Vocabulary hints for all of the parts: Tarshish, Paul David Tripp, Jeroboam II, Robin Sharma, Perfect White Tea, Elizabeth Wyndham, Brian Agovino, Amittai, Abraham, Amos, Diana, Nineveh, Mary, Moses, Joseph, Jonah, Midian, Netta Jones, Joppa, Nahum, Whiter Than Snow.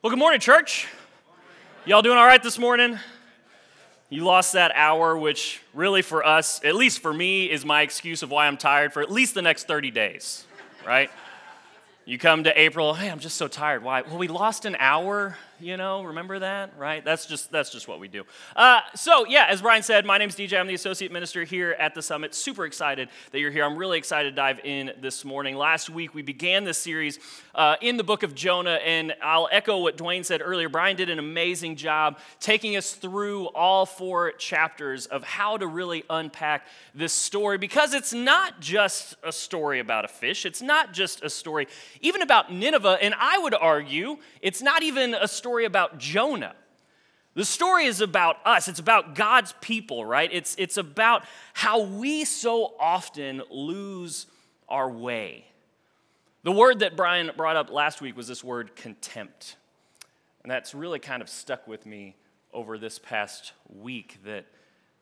Well, good morning, church. Y'all doing all right this morning? You lost that hour, which really for us, at least for me, is my excuse of why I'm tired for at least the next 30 days, right? You come to April, hey, I'm just so tired. Why? Well, we lost an hour, you know, remember that, right? That's just what we do. So, as Brian said, my name's DJ. I'm the associate minister here at the Summit. Super excited that you're here. I'm really excited to dive in this morning. Last week, we began this series in the book of Jonah, and I'll echo what Dwayne said earlier. Brian did an amazing job taking us through all four chapters of how to really unpack this story, because it's not just a story about a fish. It's not just a story even about Nineveh, and I would argue it's not even a story about Jonah. The story is about us. It's about God's people, right? It's about how we so often lose our way. The word that Brian brought up last week was this word contempt, and that's really kind of stuck with me over this past week,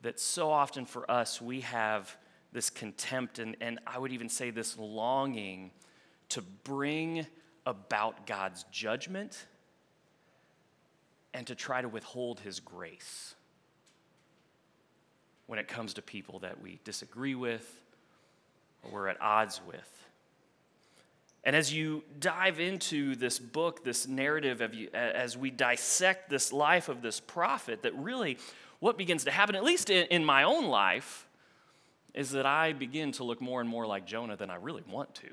that so often for us we have this contempt, and I would even say this longing to bring about God's judgment and to try to withhold his grace when it comes to people that we disagree with or we're at odds with. And as you dive into this book, this narrative, as we dissect this life of this prophet, that really what begins to happen, at least in my own life, is that I begin to look more and more like Jonah than I really want to.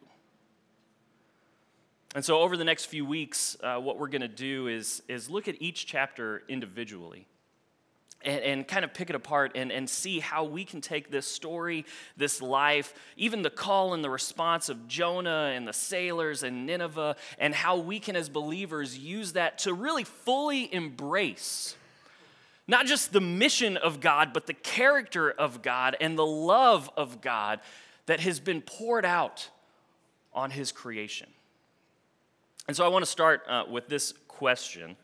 And so over the next few weeks, what we're going to do is look at each chapter individually and kind of pick it apart and see how we can take this story, this life, even the call and the response of Jonah and the sailors and Nineveh, and how we can as believers use that to really fully embrace not just the mission of God, but the character of God and the love of God that has been poured out on his creation. And so I want to start with this question.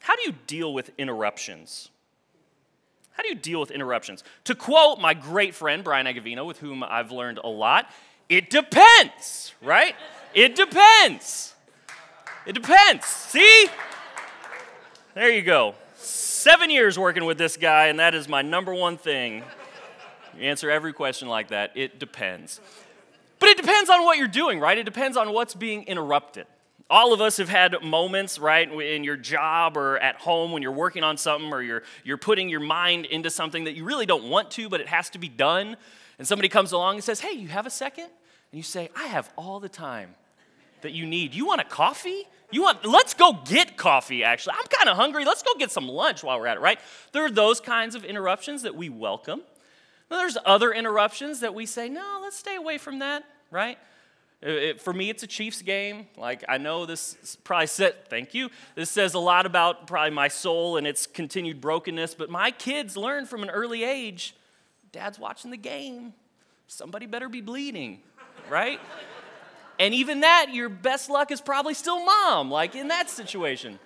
How do you deal with interruptions? How do you deal with interruptions? To quote my great friend, Brian Agovino, with whom I've learned a lot, it depends, right? It depends. It depends. See? There you go. 7 years working with this guy, and that is my number one thing. You answer every question like that. It depends. But it depends on what you're doing, right? It depends on what's being interrupted. All of us have had moments, right, in your job or at home when you're working on something or you're putting your mind into something that you really don't want to, but it has to be done. And somebody comes along and says, hey, you have a second? And you say, I have all the time that you need. You want a coffee? Let's go get coffee, actually. I'm kind of hungry. Let's go get some lunch while we're at it, right? There are those kinds of interruptions that we welcome. Now, there's other interruptions that we say, no, let's stay away from that, right? For me, it's a Chiefs game. Like, I know this probably said, thank you. This says a lot about probably my soul and its continued brokenness, but my kids learn from an early age, dad's watching the game. Somebody better be bleeding, right? And even that, your best luck is probably still mom, like in that situation.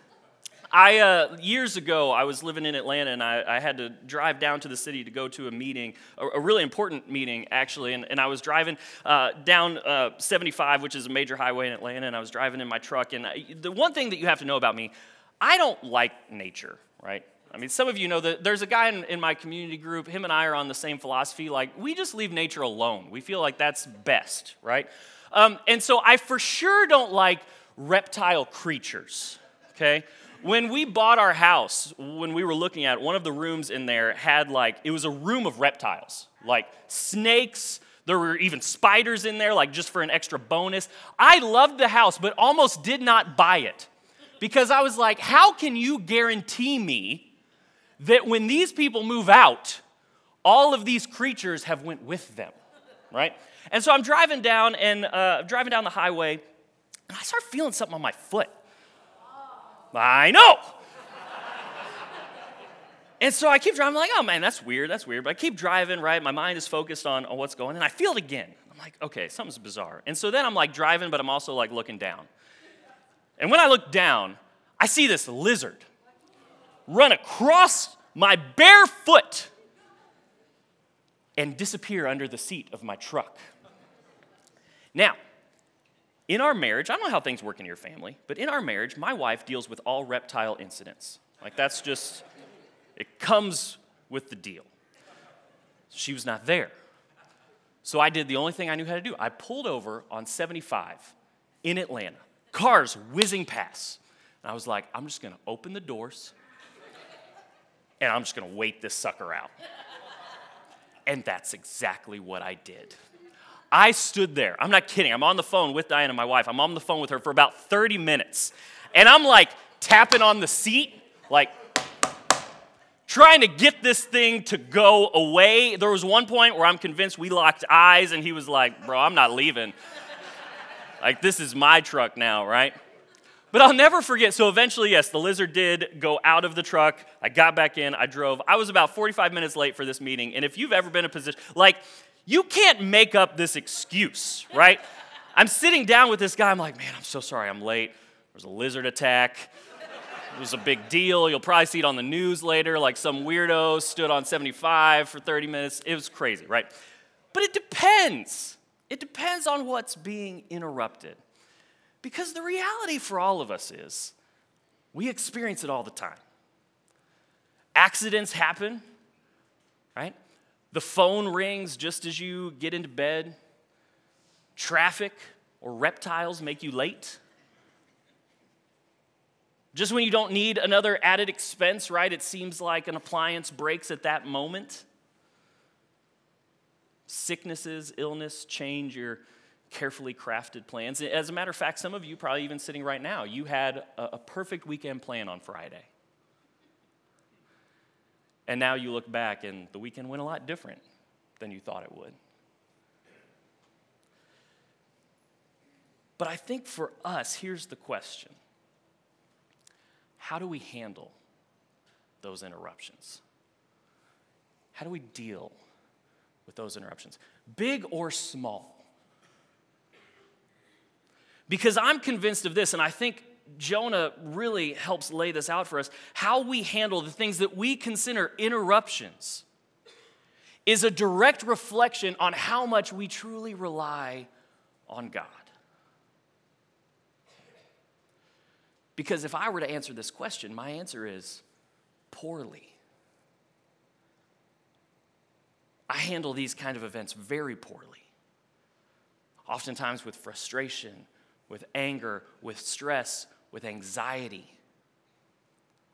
Years ago, I was living in Atlanta, and I had to drive down to the city to go to a meeting, a really important meeting, actually, and I was driving down 75, which is a major highway in Atlanta, and I was driving in my truck, and the one thing that you have to know about me, I don't like nature, right? I mean, some of you know that there's a guy in my community group, him and I are on the same philosophy, like, we just leave nature alone. We feel like that's best, right? And so I for sure don't like reptile creatures, okay? When we bought our house, when we were looking at it, one of the rooms in there had it was a room of reptiles, like snakes. There were even spiders in there, like just for an extra bonus. I loved the house, but almost did not buy it because I was like, how can you guarantee me that when these people move out, all of these creatures have went with them, right? And so I'm driving down the highway, and I start feeling something on my foot. I know. And so I keep driving. I'm like, oh, man, that's weird. But I keep driving, right? My mind is focused on what's going on. And I feel it again. I'm like, okay, something's bizarre. And so then I'm like driving, but I'm also like looking down. And when I look down, I see this lizard run across my bare foot and disappear under the seat of my truck. Now, In our marriage, I don't know how things work in your family, but in our marriage, my wife deals with all reptile incidents. Like, that's just, it comes with the deal. She was not there. So I did the only thing I knew how to do. I pulled over on 75 in Atlanta, cars whizzing past. And I was like, I'm just going to open the doors, and I'm just going to wait this sucker out. And that's exactly what I did. I stood there. I'm not kidding. I'm on the phone with Diana, my wife. I'm on the phone with her for about 30 minutes. And I'm like tapping on the seat, like trying to get this thing to go away. There was one point where I'm convinced we locked eyes and he was like, bro, I'm not leaving. Like, this is my truck now, right? But I'll never forget. So eventually, yes, the lizard did go out of the truck. I got back in. I drove. I was about 45 minutes late for this meeting. And if you've ever been in a position, like, you can't make up this excuse, right? I'm sitting down with this guy. I'm like, man, I'm so sorry I'm late. There was a lizard attack. It was a big deal. You'll probably see it on the news later. Like, some weirdo stood on 75 for 30 minutes. It was crazy, right? But it depends. It depends on what's being interrupted. Because the reality for all of us is we experience it all the time. Accidents happen, right? The phone rings just as you get into bed. Traffic or reptiles make you late. Just when you don't need another added expense, right? It seems like an appliance breaks at that moment. Sicknesses, illness change your carefully crafted plans. As a matter of fact, some of you probably even sitting right now, you had a perfect weekend plan on Friday. And now you look back, and the weekend went a lot different than you thought it would. But I think for us, here's the question. How do we handle those interruptions? How do we deal with those interruptions? Big or small? Because I'm convinced of this, and I think Jonah really helps lay this out for us. How we handle the things that we consider interruptions is a direct reflection on how much we truly rely on God. Because if I were to answer this question, my answer is poorly. I handle these kind of events very poorly. Oftentimes with frustration, with anger, with stress, with anxiety.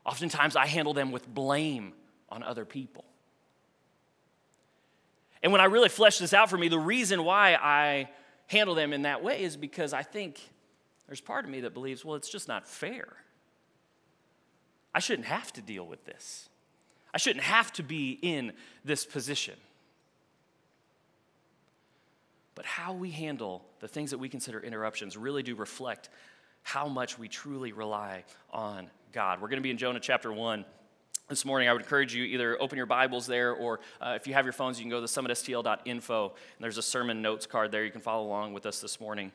Oftentimes, I handle them with blame on other people. And when I really flesh this out for me, the reason why I handle them in that way is because I think there's part of me that believes, well, it's just not fair. I shouldn't have to deal with this. I shouldn't have to be in this position. But how we handle the things that we consider interruptions really do reflect how much we truly rely on God. We're going to be in Jonah chapter 1 this morning. I would encourage you either open your Bibles there, or if you have your phones, you can go to summitstl.info, and there's a sermon notes card there. You can follow along with us this morning.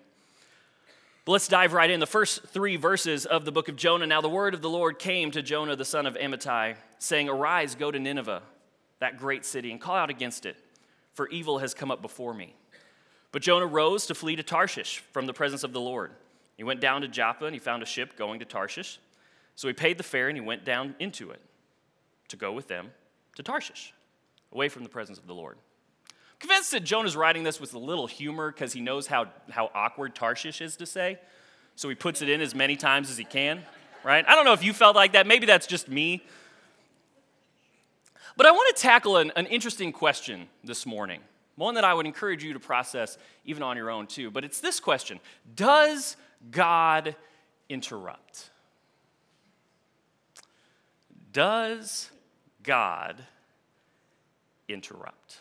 But let's dive right in. The first three verses of the book of Jonah. Now the word of the Lord came to Jonah the son of Amittai, saying, "Arise, go to Nineveh, that great city, and call out against it, for evil has come up before me." But Jonah rose to flee to Tarshish from the presence of the Lord. He went down to Joppa, and he found a ship going to Tarshish. So he paid the fare, and he went down into it to go with them to Tarshish, away from the presence of the Lord. I'm convinced that Jonah's writing this with a little humor because he knows how awkward Tarshish is to say. So he puts it in as many times as he can, right? I don't know if you felt like that. Maybe that's just me. But I want to tackle an interesting question this morning. One that I would encourage you to process even on your own too. But it's this question: does God interrupt? Does God interrupt?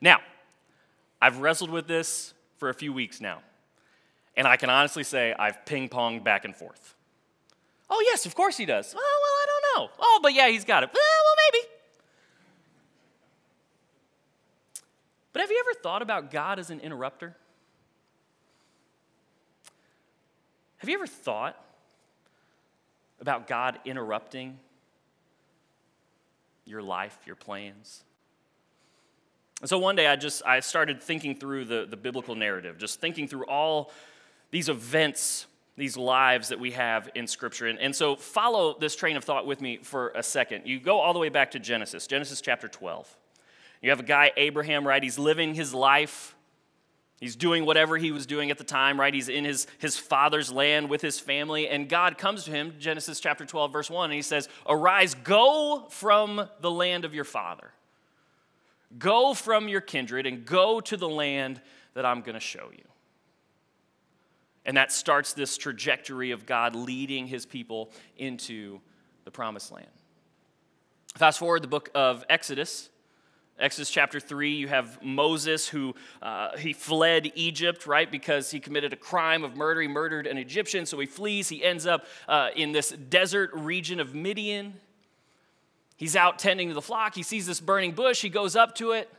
Now, I've wrestled with this for a few weeks now. And I can honestly say I've ping-ponged back and forth. Oh, yes, of course he does. Oh, well, I don't know. Oh, but yeah, he's got it. Well, maybe. But have you ever thought about God as an interrupter? Have you ever thought about God interrupting your life, your plans? And so one day I started thinking through the biblical narrative, just thinking through all these events, these lives that we have in Scripture. And so follow this train of thought with me for a second. You go all the way back to Genesis chapter 12. You have a guy, Abraham, right? He's living his life. He's doing whatever he was doing at the time, right? He's in his father's land with his family, and God comes to him, Genesis chapter 12, verse 1, and he says, "Arise, go from the land of your father. Go from your kindred and go to the land that I'm going to show you." And that starts this trajectory of God leading his people into the promised land. Fast forward the book of Exodus. Exodus chapter 3, you have Moses who he fled Egypt, right, because he committed a crime of murder. He murdered an Egyptian, so he flees. He ends up in this desert region of Midian. He's out tending to the flock. He sees this burning bush. He goes up to it.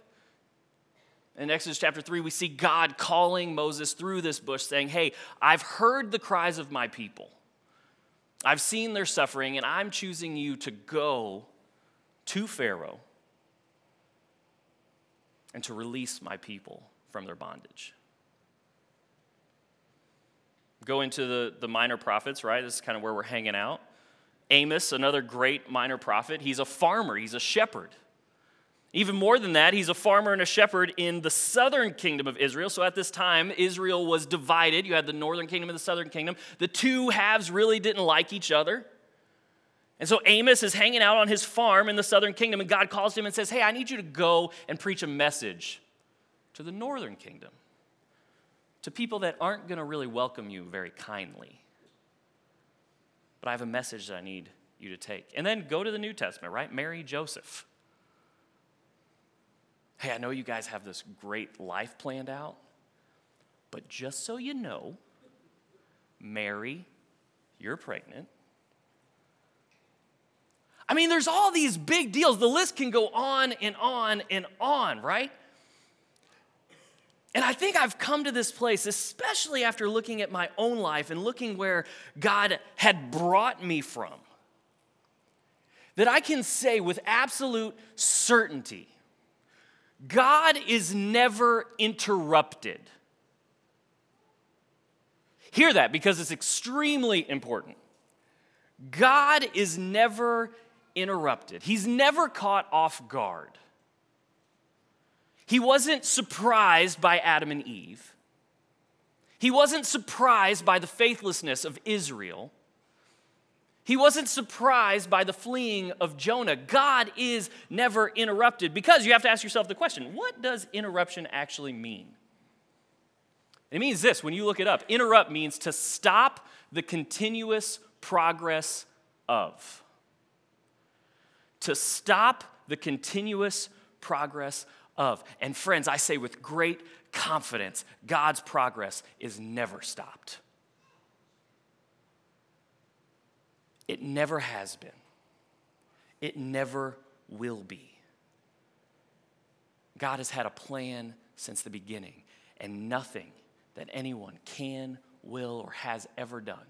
In Exodus chapter 3, we see God calling Moses through this bush saying, "Hey, I've heard the cries of my people. I've seen their suffering, and I'm choosing you to go to Pharaoh and to release my people from their bondage." Go into the minor prophets, right? This is kind of where we're hanging out. Amos, another great minor prophet, he's a farmer, he's a shepherd. Even more than that, he's a farmer and a shepherd in the southern kingdom of Israel. So at this time, Israel was divided. You had the northern kingdom and the southern kingdom. The two halves really didn't like each other. And so Amos is hanging out on his farm in the southern kingdom, and God calls him and says, "Hey, I need you to go and preach a message to the northern kingdom, to people that aren't going to really welcome you very kindly. But I have a message that I need you to take." And then go to the New Testament, right? Mary, Joseph. "Hey, I know you guys have this great life planned out, but just so you know, Mary, you're pregnant." I mean, there's all these big deals. The list can go on and on and on, right? And I think I've come to this place, especially after looking at my own life and looking where God had brought me from, that I can say with absolute certainty, God is never interrupted. Hear that, because it's extremely important. God is never interrupted. He's never caught off guard. He wasn't surprised by Adam and Eve. He wasn't surprised by the faithlessness of Israel. He wasn't surprised by the fleeing of Jonah. God is never interrupted, because you have to ask yourself the question, what does interruption actually mean? It means this, when you look it up. Interrupt means to stop the continuous progress of. To stop the continuous progress of. And friends, I say with great confidence, God's progress is never stopped. It never has been. It never will be. God has had a plan since the beginning, and nothing that anyone can, will, or has ever done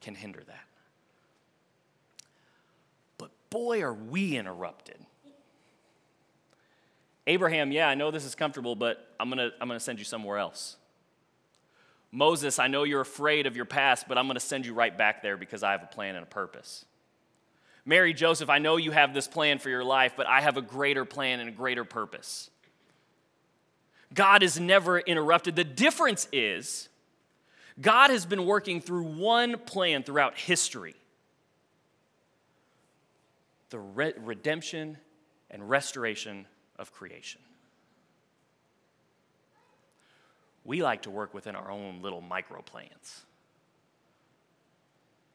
can hinder that. But boy, are we interrupted. Abraham, "Yeah, I know this is comfortable, but I'm gonna send you somewhere else." Moses, "I know you're afraid of your past, but I'm going to send you right back there because I have a plan and a purpose." Mary, Joseph, "I know you have this plan for your life, but I have a greater plan and a greater purpose." God is never interrupted. The difference is God has been working through one plan throughout history. The redemption and restoration of creation. We like to work within our own little micro plans.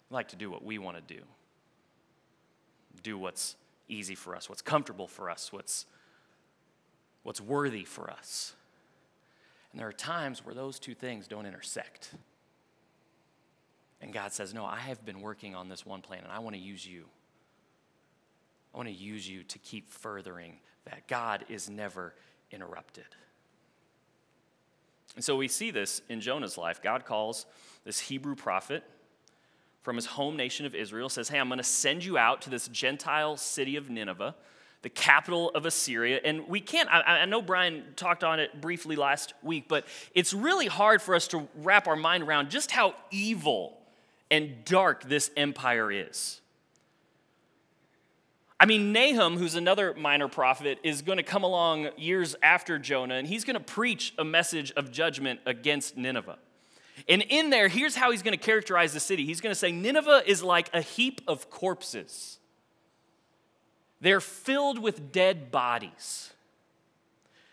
We like to do what we want to do. Do what's easy for us, what's comfortable for us, what's worthy for us. And there are times where those two things don't intersect. And God says, "No, I have been working on this one plan, and I want to use you. I want to use you to keep furthering that." God is never interrupted. And so we see this in Jonah's life. God calls this Hebrew prophet from his home nation of Israel, says, "Hey, I'm going to send you out to this Gentile city of Nineveh. the capital of Assyria. And we can't, I know Brian talked on it briefly last week, but it's really hard for us to wrap our mind around just how evil and dark this empire is. I mean, Nahum, who's another minor prophet, is going to come along years after Jonah, and he's going to preach a message of judgment against Nineveh. And in there, here's how he's going to characterize the city. He's going to say, Nineveh is like a heap of corpses. They're filled with dead bodies.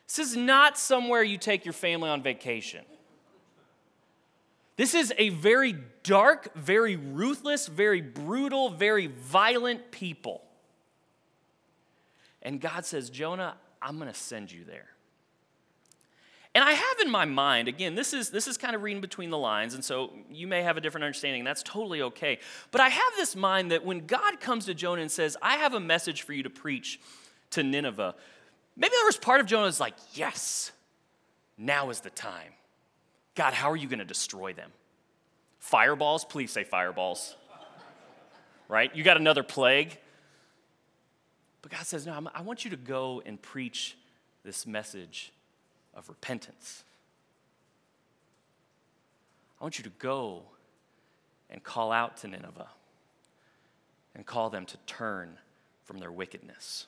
This is not somewhere you take your family on vacation. This is a very dark, very ruthless, very brutal, very violent people. And God says, Jonah, I'm going to send you there. And I have in my mind, again, this is kind of reading between the lines, and so you may have a different understanding, and that's totally okay. But I have this mind that when God comes to Jonah and says, I have a message for you to preach to Nineveh, maybe there was part of Jonah that's like, yes, now is the time. God, how are you going to destroy them? Fireballs? Please say fireballs. Right? You got another plague? But God says, no, I want you to go and preach this message of repentance. I want you to go and call out to Nineveh and call them to turn from their wickedness.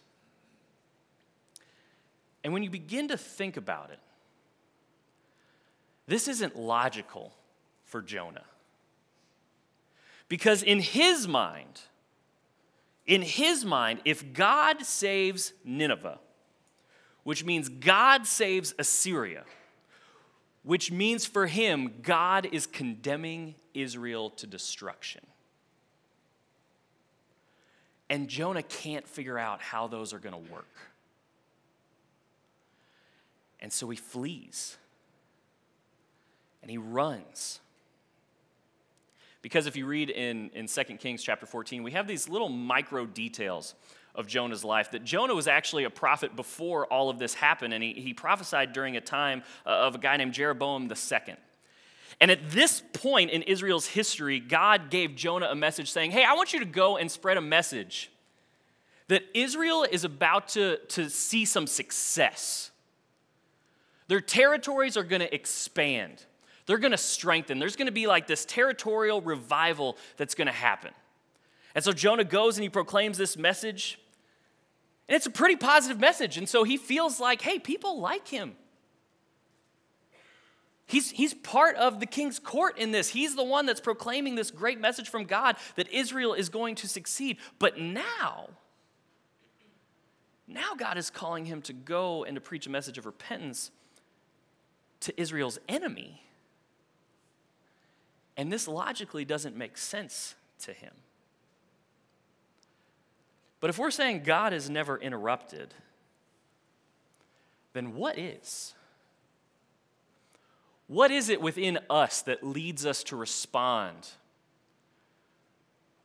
And when you begin to think about it, this isn't logical for Jonah. Because in his mind, if God saves Nineveh, which means God saves Assyria, which means for him, God is condemning Israel to destruction. And Jonah can't figure out how those are going to work. And so he flees. And he runs. Because if you read in 2 Kings chapter 14, we have these little micro details of Jonah's life, that Jonah was actually a prophet before all of this happened, and he prophesied during a time of a guy named Jeroboam II. And at this point in Israel's history, God gave Jonah a message saying, hey, I want you to go and spread a message that Israel is about to see some success. Their territories are going to expand. They're going to strengthen. There's going to be like this territorial revival that's going to happen. And so Jonah goes and he proclaims this message. And it's a pretty positive message. And so he feels like, hey, people like him. He's part of the king's court in this. He's the one that's proclaiming this great message from God that Israel is going to succeed. But now God is calling him to go and to preach a message of repentance to Israel's enemy. And this logically doesn't make sense to him. But if we're saying God is never interrupted, then what is? What is it within us that leads us to respond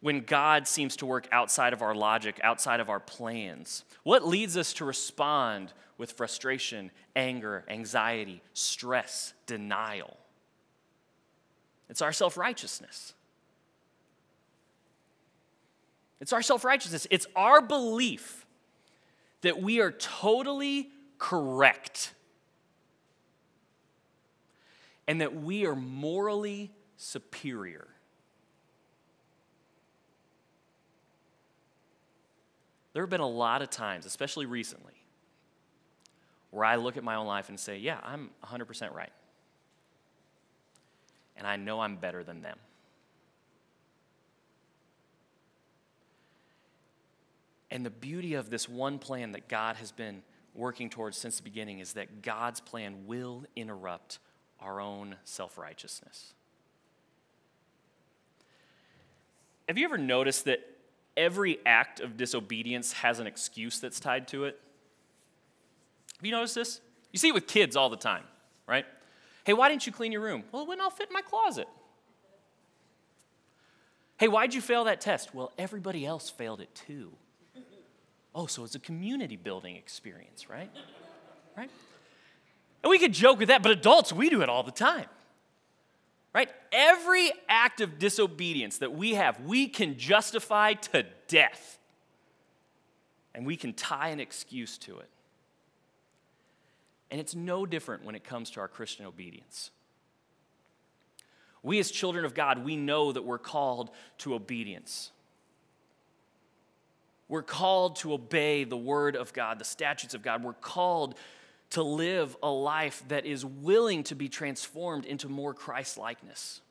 when God seems to work outside of our logic, outside of our plans? What leads us to respond with frustration, anger, anxiety, stress, denial? It's our self-righteousness. It's our self-righteousness. It's our belief that we are totally correct and that we are morally superior. There have been a lot of times, especially recently, where I look at my own life and say, yeah, I'm 100% right. And I know I'm better than them. And the beauty of this one plan that God has been working towards since the beginning is that God's plan will interrupt our own self-righteousness. Have you ever noticed that every act of disobedience has an excuse that's tied to it? Have you noticed this? You see it with kids all the time, right? Hey, why didn't you clean your room? Well, it wouldn't all fit in my closet. Hey, why'd you fail that test? Well, everybody else failed it too. Oh, so it's a community building experience, right? Right? And we could joke with that, but adults, we do it all the time. Right? Every act of disobedience that we have, we can justify to death. and we can tie an excuse to it. And it's no different when it comes to our Christian obedience. We as children of God, we know that we're called to obedience. We're called to obey the word of God, the statutes of God. We're called to live a life that is willing to be transformed into more Christ-likeness.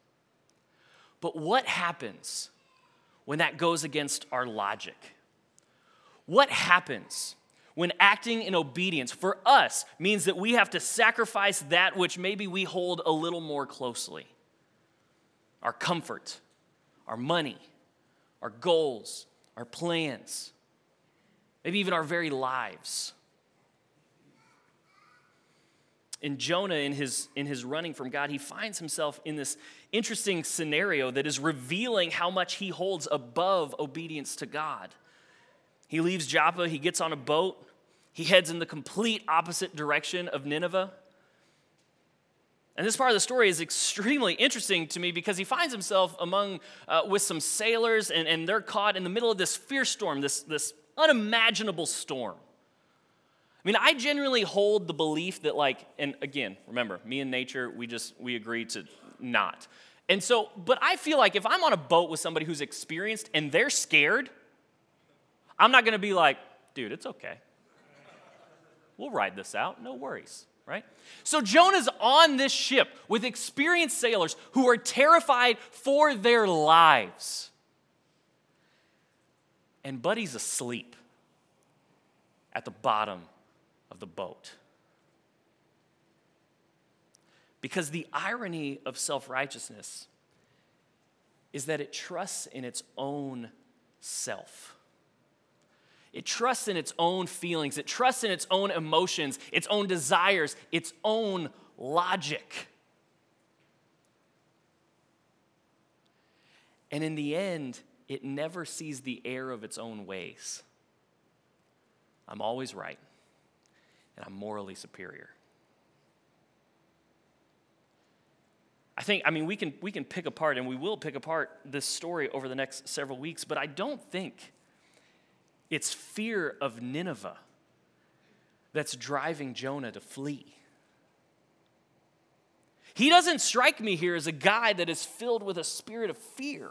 But what happens when that goes against our logic? What happens when acting in obedience for us means that we have to sacrifice that which maybe we hold a little more closely? Our comfort, our money, our goals, our plans, maybe even our very lives. And Jonah, in his running from God, he finds himself in this interesting scenario that is revealing how much he holds above obedience to God. He leaves Joppa, he gets on a boat, he heads in the complete opposite direction of Nineveh. And this part of the story is extremely interesting to me because he finds himself among with some sailors, and they're caught in the middle of this fierce storm, this unimaginable storm. I mean, I generally hold the belief that, and again, remember, me and nature, we agree to not. And so, but I feel like if I'm on a boat with somebody who's experienced and they're scared, I'm not going to be like, dude, it's okay. We'll ride this out, no worries. Right? So Jonah's on this ship with experienced sailors who are terrified for their lives. And buddy's asleep at the bottom of the boat. Because the irony of self-righteousness is that it trusts in its own self. It trusts in its own feelings. It trusts in its own emotions, its own desires, its own logic. And in the end, it never sees the error of its own ways. I'm always right, and I'm morally superior. We can pick apart, and we will pick apart this story over the next several weeks, but I don't think it's fear of Nineveh that's driving Jonah to flee. He doesn't strike me here as a guy that is filled with a spirit of fear.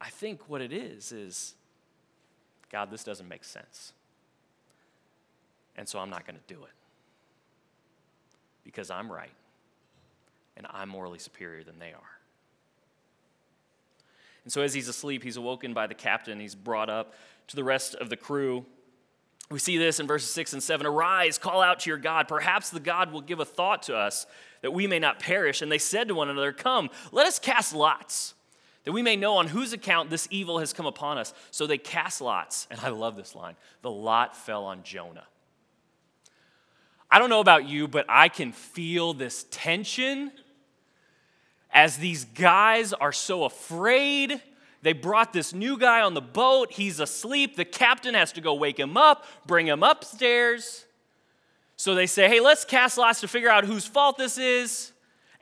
I think what it is, God, this doesn't make sense. And so I'm not going to do it. Because I'm right. And I'm morally superior than they are. And so as he's asleep, he's awoken by the captain. He's brought up to the rest of the crew. We see this in verses 6 and 7. Arise, call out to your God. Perhaps the God will give a thought to us that we may not perish. And they said to one another, come, let us cast lots, that we may know on whose account this evil has come upon us. So they cast lots. And I love this line. The lot fell on Jonah. I don't know about you, but I can feel this tension as these guys are so afraid. They brought this new guy on the boat. He's asleep. The captain has to go wake him up, bring him upstairs. So they say, hey, let's cast lots to figure out whose fault this is.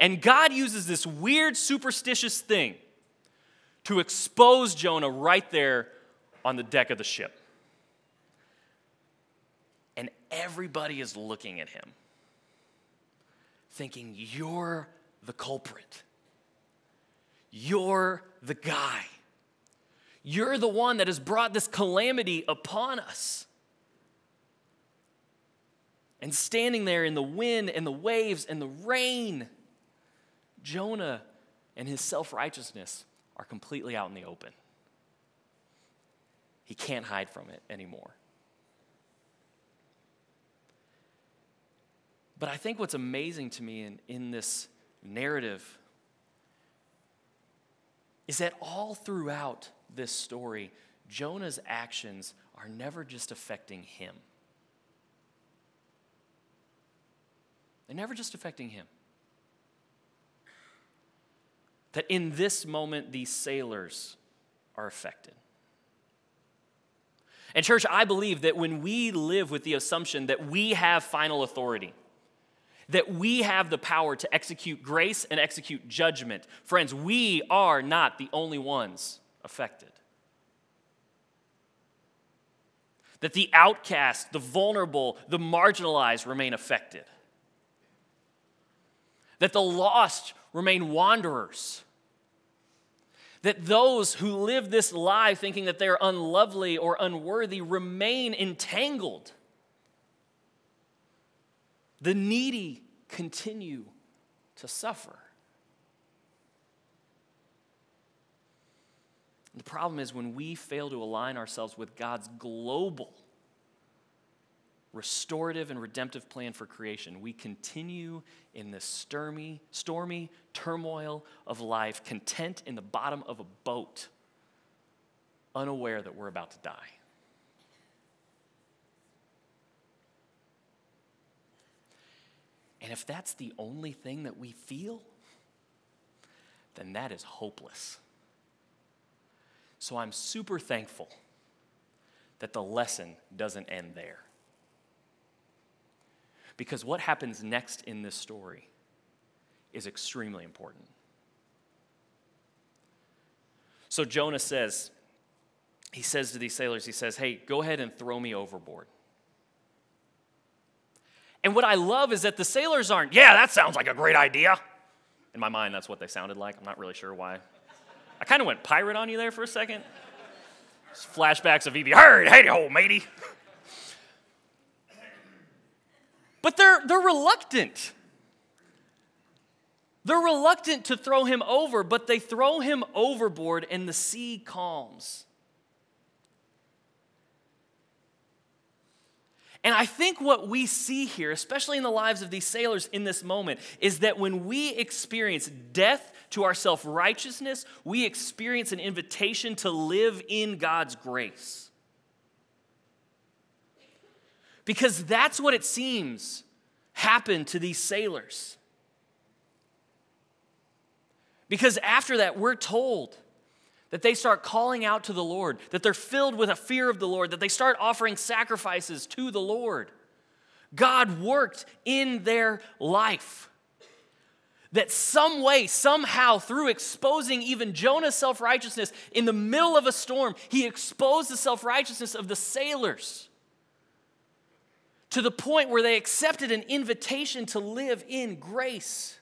And God uses this weird, superstitious thing to expose Jonah right there on the deck of the ship. And everybody is looking at him, thinking, you're the culprit. You're the guy. You're the one that has brought this calamity upon us. And standing there in the wind and the waves and the rain, Jonah and his self-righteousness are completely out in the open. He can't hide from it anymore. But I think what's amazing to me in this narrative is that all throughout this story, Jonah's actions are never just affecting him. They're never just affecting him. That in this moment, these sailors are affected. And church, I believe that when we live with the assumption that we have final authority, that we have the power to execute grace and execute judgment. Friends, we are not the only ones affected. that the outcast, the vulnerable, the marginalized remain affected, that the lost remain wanderers, that those who live this lie thinking that they are unlovely or unworthy remain entangled. The needy continue to suffer. The problem is when we fail to align ourselves with God's global restorative and redemptive plan for creation, we continue in this stormy turmoil of life, content in the bottom of a boat, unaware that we're about to die. And if that's the only thing that we feel, then that is hopeless. So I'm super thankful that the lesson doesn't end there. Because what happens next in this story is extremely important. So Jonah says, he says to these sailors, he says, hey, go ahead and throw me overboard. And what I love is that the sailors aren't, yeah, that sounds like a great idea. In my mind, that's what they sounded like. I'm not really sure why. I kind of went pirate on you there for a second. Just flashbacks of E.B. Hurry, hey, old matey. But they're reluctant. They're reluctant to throw him over, but they throw him overboard and the sea calms. And I think what we see here, especially in the lives of these sailors in this moment, is that when we experience death to our self-righteousness, we experience an invitation to live in God's grace. Because that's what it seems happened to these sailors. Because after that, we're told that they start calling out to the Lord, that they're filled with a fear of the Lord, that they start offering sacrifices to the Lord. God worked in their life. That some way, somehow, through exposing even Jonah's self-righteousness in the middle of a storm, he exposed the self-righteousness of the sailors, to the point where they accepted an invitation to live in grace.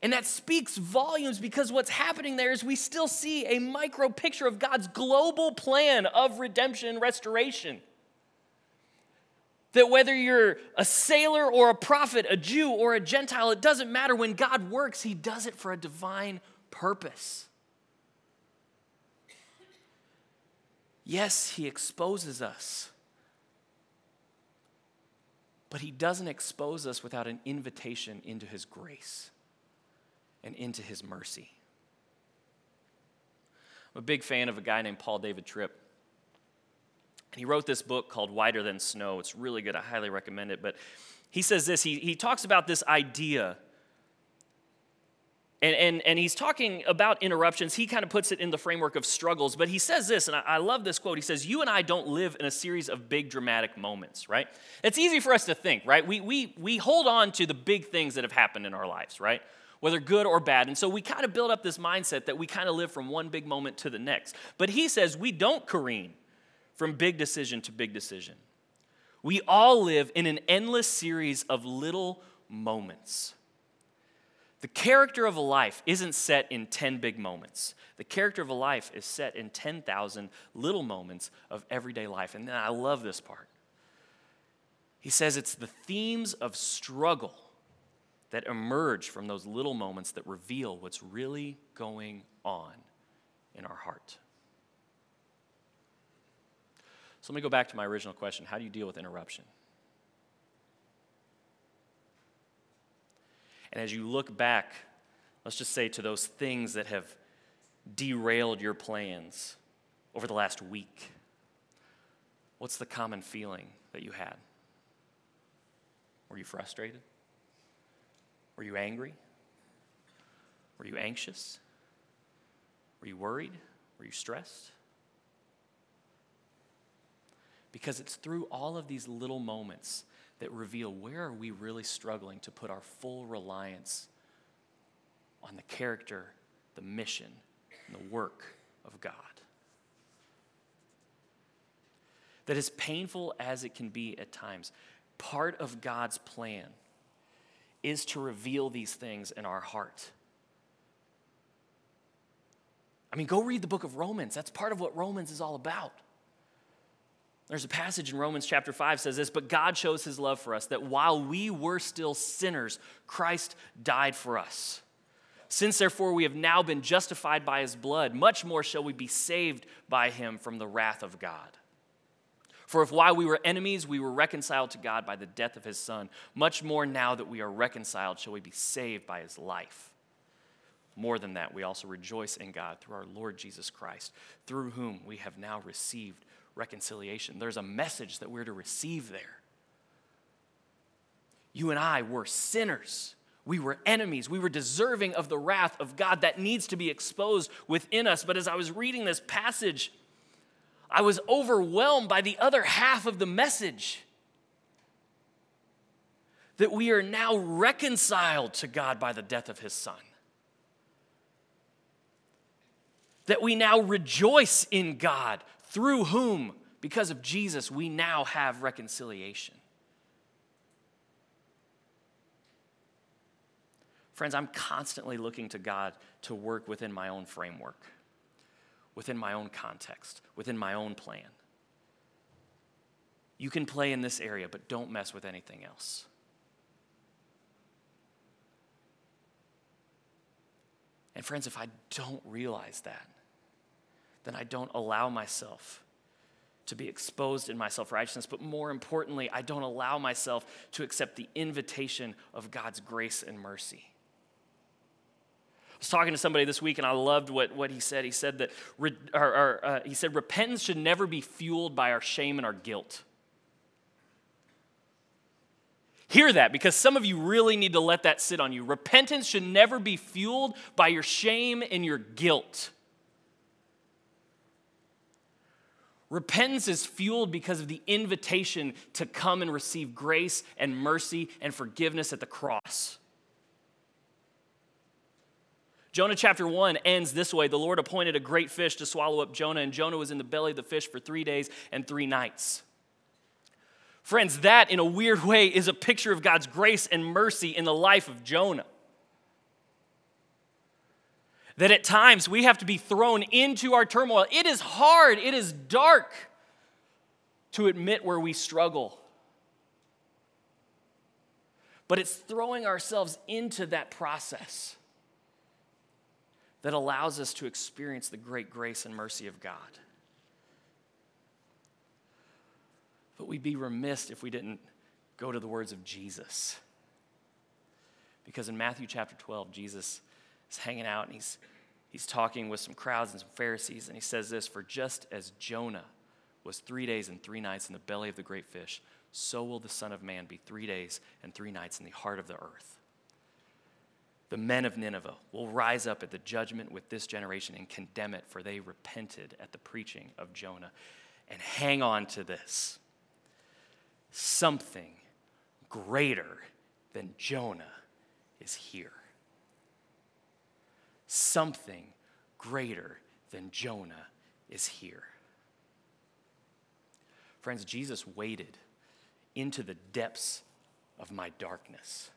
And that speaks volumes, because what's happening there is we still see a micro picture of God's global plan of redemption and restoration. That whether you're a sailor or a prophet, a Jew or a Gentile, it doesn't matter. When God works, he does it for a divine purpose. Yes, he exposes us, but he doesn't expose us without an invitation into his grace and into his mercy. I'm a big fan of a guy named Paul David Tripp, and he wrote this book called Whiter Than Snow. It's really good. I highly recommend it. But he says this. He talks about this idea. And he's talking about interruptions. He kind of puts it in the framework of struggles. But he says this, and I love this quote. He says, you and I don't live in a series of big dramatic moments, right? It's easy for us to think, right? We hold on to the big things that have happened in our lives, right? Whether good or bad. And so we kind of build up this mindset that we kind of live from one big moment to the next. But he says we don't careen from big decision to big decision. We all live in an endless series of little moments. The character of a life isn't set in 10 big moments. The character of a life is set in 10,000 little moments of everyday life. And then I love this part. He says it's the themes of struggle that emerge from those little moments that reveal what's really going on in our heart. So let me go back to my original question. How do you deal with interruption? And as you look back, let's just say to those things that have derailed your plans over the last week, what's the common feeling that you had? Were you frustrated? Were you angry? Were you anxious? Were you worried? Were you stressed? Because it's through all of these little moments that reveal where are we really struggling to put our full reliance on the character, the mission, and the work of God. that as painful as it can be at times, part of God's plan is to reveal these things in our heart. I mean, go read the book of Romans. That's part of what Romans is all about. There's a passage in Romans chapter 5 says this, but God shows his love for us, that while we were still sinners, Christ died for us. Since therefore we have now been justified by his blood, much more shall we be saved by him from the wrath of God. For if while we were enemies, we were reconciled to God by the death of his son, much more now that we are reconciled shall we be saved by his life. More than that, we also rejoice in God through our Lord Jesus Christ, through whom we have now received reconciliation. There's a message that we're to receive there. You and I were sinners. We were enemies. We were deserving of the wrath of God that needs to be exposed within us. But as I was reading this passage, I was overwhelmed by the other half of the message, that we are now reconciled to God by the death of his son. That we now rejoice in God, through whom, because of Jesus, we now have reconciliation. Friends, I'm constantly looking to God to work within my own framework, within my own context, within my own plan. You can play in this area, but don't mess with anything else. And friends, if I don't realize that, then I don't allow myself to be exposed in my self-righteousness. But more importantly, I don't allow myself to accept the invitation of God's grace and mercy. I was talking to somebody this week, and I loved what he said. He said that repentance should never be fueled by our shame and our guilt. Hear that, because some of you really need to let that sit on you. Repentance should never be fueled by your shame and your guilt. Repentance is fueled because of the invitation to come and receive grace and mercy and forgiveness at the cross. Jonah chapter 1 ends this way. The Lord appointed a great fish to swallow up Jonah, and Jonah was in the belly of the fish for 3 days and 3 nights. Friends, that in a weird way is a picture of God's grace and mercy in the life of Jonah. That at times we have to be thrown into our turmoil. It is hard, it is dark to admit where we struggle. But it's throwing ourselves into that process that allows us to experience the great grace and mercy of God. But we'd be remiss if we didn't go to the words of Jesus. Because in Matthew chapter 12, Jesus is hanging out, and he's talking with some crowds and some Pharisees, and he says this, for just as Jonah was 3 days and 3 nights in the belly of the great fish, so will the Son of Man be 3 days and 3 nights in the heart of the earth. The men of Nineveh will rise up at the judgment with this generation and condemn it, for they repented at the preaching of Jonah. And hang on to this. Something greater than Jonah is here. Something greater than Jonah is here. Friends, Jesus waded into the depths of my darkness.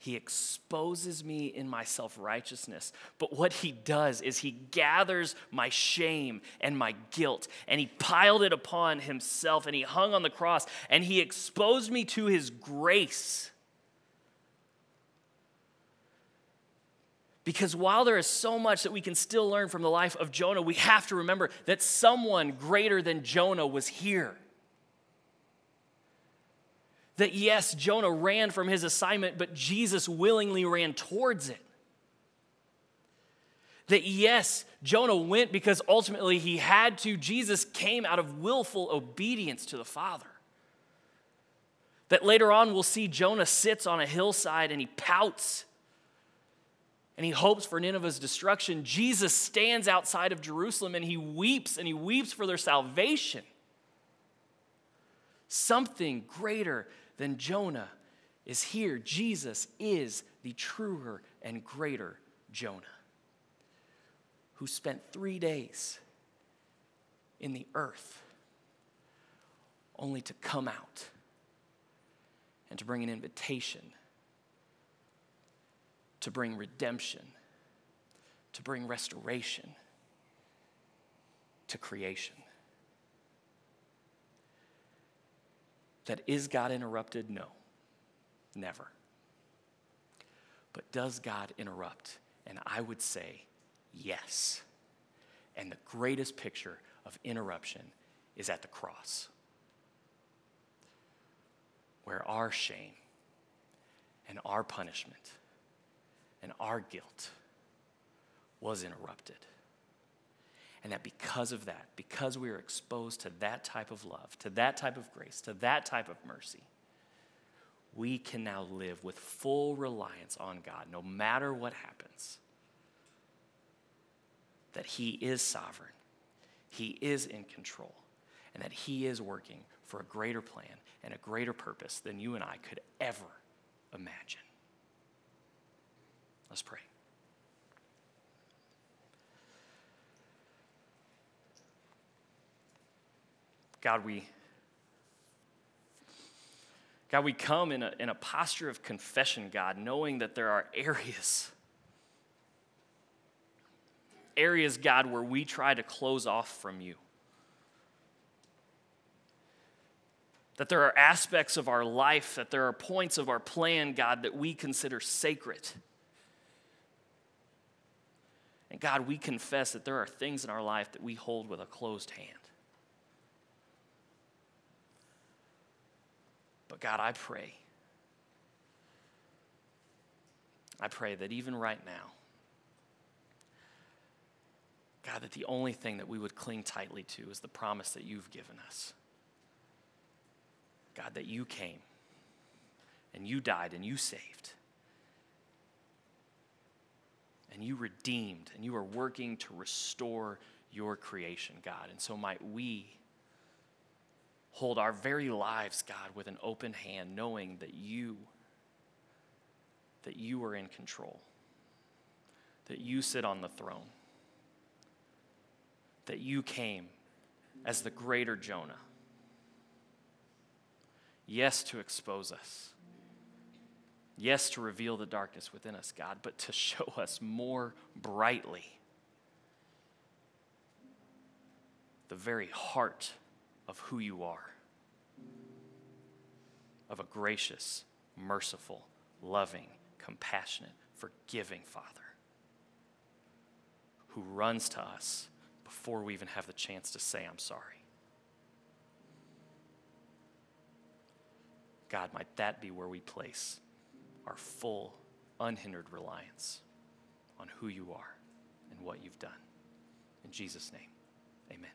He exposes me in my self-righteousness, but what he does is he gathers my shame and my guilt, and he piled it upon himself, and he hung on the cross, and he exposed me to his grace. Because while there is so much that we can still learn from the life of Jonah, we have to remember that someone greater than Jonah was here. That yes, Jonah ran from his assignment, but Jesus willingly ran towards it. That yes, Jonah went because ultimately he had to. Jesus came out of willful obedience to the Father. That later on we'll see Jonah sits on a hillside and he pouts. And he hopes for Nineveh's destruction. Jesus stands outside of Jerusalem and he weeps for their salvation. Something greater than Jonah is here. Jesus is the truer and greater Jonah, who spent 3 days in the earth, only to come out and to bring an invitation, to bring redemption, to bring restoration to creation. That is God interrupted? No, never. But does God interrupt? And I would say yes. And the greatest picture of interruption is at the cross, where our shame and our punishment and our guilt was interrupted. And that because of that, because we are exposed to that type of love, to that type of grace, to that type of mercy, we can now live with full reliance on God, no matter what happens, that He is sovereign, He is in control, and that He is working for a greater plan and a greater purpose than you and I could ever imagine. Let's pray. God, we come in a posture of confession, God, knowing that there are areas, God, where we try to close off from you. That there are aspects of our life, that there are points of our plan, God, that we consider sacred. And God, we confess that there are things in our life that we hold with a closed hand. But God, I pray that even right now, God, that the only thing that we would cling tightly to is the promise that you've given us. God, that you came and you died and you saved and you redeemed and you are working to restore your creation, God. And so might we hold our very lives, God, with an open hand, knowing that you are in control, that you sit on the throne, that you came as the greater Jonah. Yes, to expose us. Yes, to reveal the darkness within us, God, but to show us more brightly the very heart of who you are, of a gracious, merciful, loving, compassionate, forgiving Father who runs to us before we even have the chance to say, I'm sorry. God, might that be where we place our full, unhindered reliance on who you are and what you've done. In Jesus' name, amen.